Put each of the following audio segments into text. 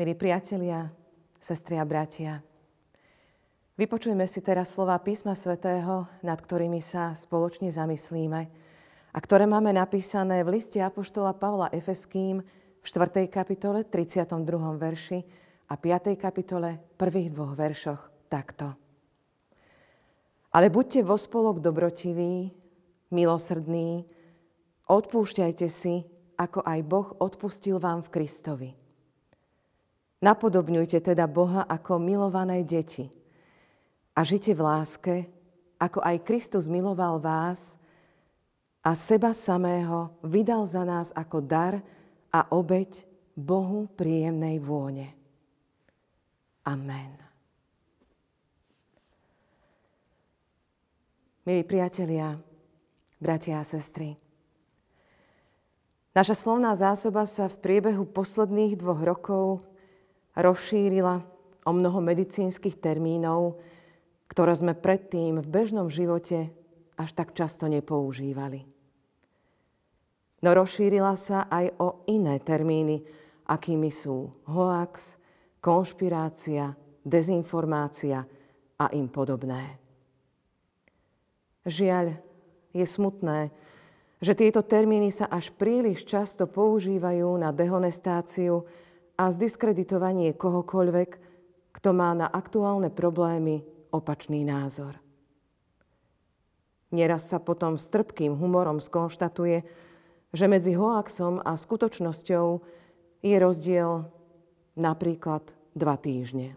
Milí priatelia, sestry a bratia, vypočujme si teraz slova Písma svätého, nad ktorými sa spoločne zamyslíme a ktoré máme napísané v liste apoštola Pavla Efeským v 4. kapitole 32. verši a 5. kapitole prvých dvoch veršoch takto. Ale buďte vo spolok dobrotiví, milosrdní, odpúšťajte si, ako aj Boh odpustil vám v Kristovi. Napodobňujte teda Boha ako milované deti a žite v láske, ako aj Kristus miloval vás a seba samého vydal za nás ako dar a obeť Bohu príjemnej vône. Amen. Milí priatelia, bratia a sestry, naša slovná zásoba sa v priebehu posledných 2 rokov rozšírila o mnoho medicínskych termínov, ktoré sme predtým v bežnom živote až tak často nepoužívali. No rozšírila sa aj o iné termíny, akými sú hoax, konšpirácia, dezinformácia a im podobné. Žiaľ, je smutné, že tieto termíny sa až príliš často používajú na dehonestáciu a zdiskreditovanie kohokoľvek, kto má na aktuálne problémy opačný názor. Nieraz sa potom s trpkým humorom skonštatuje, že medzi hoaxom a skutočnosťou je rozdiel napríklad 2 týždne.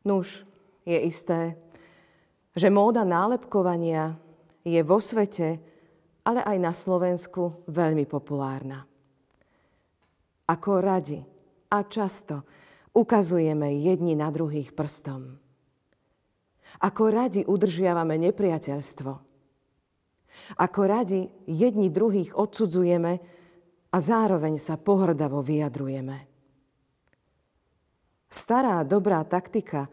Nuž, je isté, že móda nálepkovania je vo svete, ale aj na Slovensku veľmi populárna. Ako radi a často ukazujeme jedni na druhých prstom. Ako radi udržiavame nepriateľstvo. Ako radi jedni druhých odsudzujeme a zároveň sa pohrdavo vyjadrujeme. Stará dobrá taktika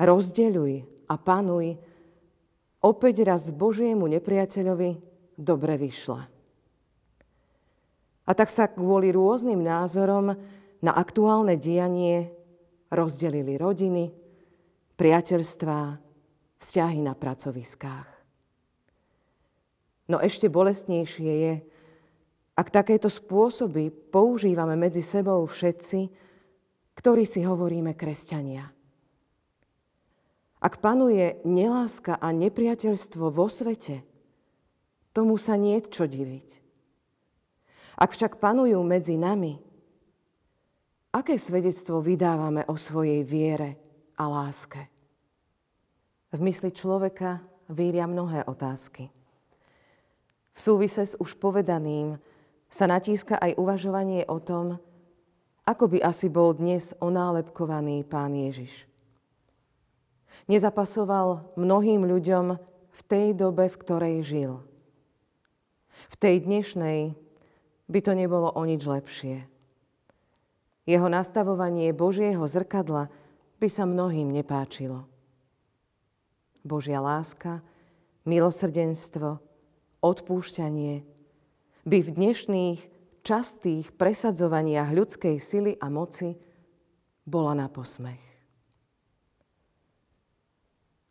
rozdeľuj a panuj opäť raz Božiemu nepriateľovi dobre vyšla. A tak sa kvôli rôznym názorom na aktuálne dianie rozdelili rodiny, priateľstvá, vzťahy na pracoviskách. No ešte bolestnejšie je, ak takéto spôsoby používame medzi sebou všetci, ktorí si hovoríme kresťania. Ak panuje neláska a nepriateľstvo vo svete, tomu sa nie je čo diviť. Ak však panujú medzi nami, aké svedectvo vydávame o svojej viere a láske? V mysli človeka víria mnohé otázky. V súvise s už povedaným sa natíska aj uvažovanie o tom, ako by asi bol dnes onálepkovaný Pán Ježiš. Nezapasoval mnohým ľuďom v tej dobe, v ktorej žil. V tej dnešnej by to nebolo o nič lepšie. Jeho nastavovanie Božieho zrkadla by sa mnohým nepáčilo. Božia láska, milosrdenstvo, odpúšťanie by v dnešných častých presadzovaniach ľudskej sily a moci bola na posmech.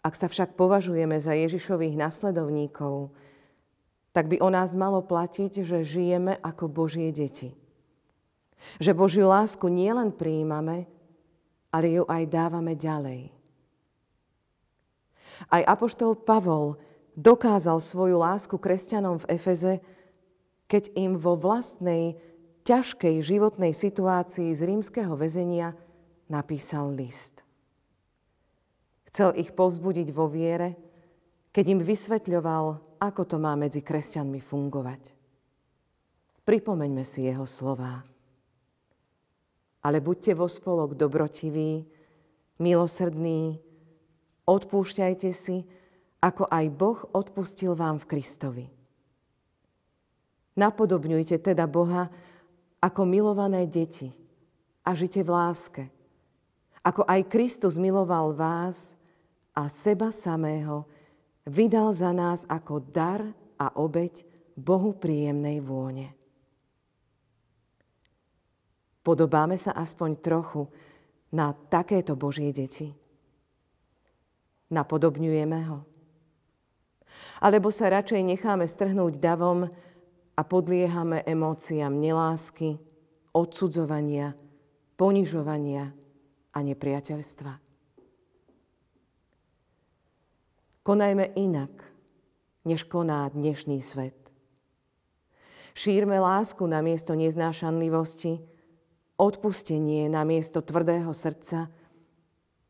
Ak sa však považujeme za Ježišových nasledovníkov, tak by o nás malo platiť, že žijeme ako Božie deti. Že Božiu lásku nielen prijímame, ale ju aj dávame ďalej. Aj apoštol Pavol dokázal svoju lásku kresťanom v Efeze, keď im vo vlastnej, ťažkej životnej situácii z rímskeho väzenia napísal list. Chcel ich povzbudiť vo viere, keď im vysvetľoval, ako to má medzi kresťanmi fungovať. Pripomeňme si jeho slová. Ale buďte vo spolok dobrotiví, milosrdní, odpúšťajte si, ako aj Boh odpustil vám v Kristovi. Napodobňujte teda Boha ako milované deti a žite v láske, ako aj Kristus miloval vás a seba samého vydal za nás ako dar a obeť Bohu príjemnej vône. Podobáme sa aspoň trochu na takéto Božie deti. Napodobňujeme ho. Alebo sa radšej necháme strhnúť davom a podliehame emóciám nelásky, odsudzovania, ponižovania a nepriateľstva. Konajme inak, než koná dnešný svet. Šírme lásku namiesto neznášanlivosti, odpustenie namiesto tvrdého srdca,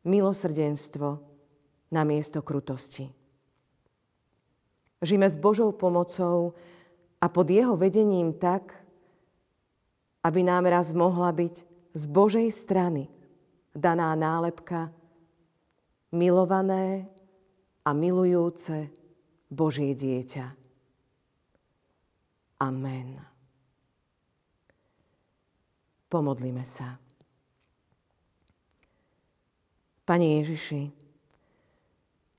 milosrdenstvo namiesto krutosti. Žijme s Božou pomocou a pod jeho vedením tak, aby nám raz mohla byť z Božej strany daná nálepka milované a milujúce Božie dieťa. Amen. Pomodlíme sa. Pane Ježiši,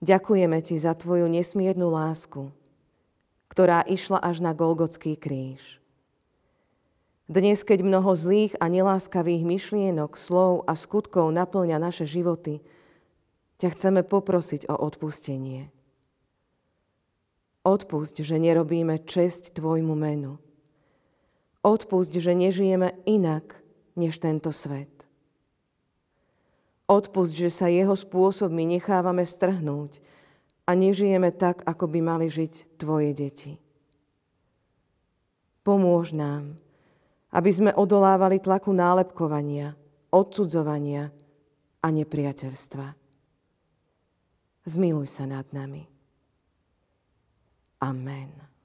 ďakujeme Ti za Tvoju nesmiernu lásku, ktorá išla až na Golgotský kríž. Dnes, keď mnoho zlých a neláskavých myšlienok, slov a skutkov naplňa naše životy, ťa chceme poprosiť o odpustenie. Odpusť, že nerobíme česť Tvojmu menu. Odpusť, že nežijeme inak než tento svet. Odpusť, že sa jeho spôsobmi nechávame strhnúť a nežijeme tak, ako by mali žiť Tvoje deti. Pomôž nám, aby sme odolávali tlaku nálepkovania, odcudzovania a nepriateľstva. Zmiluj sa nad nami. Amen.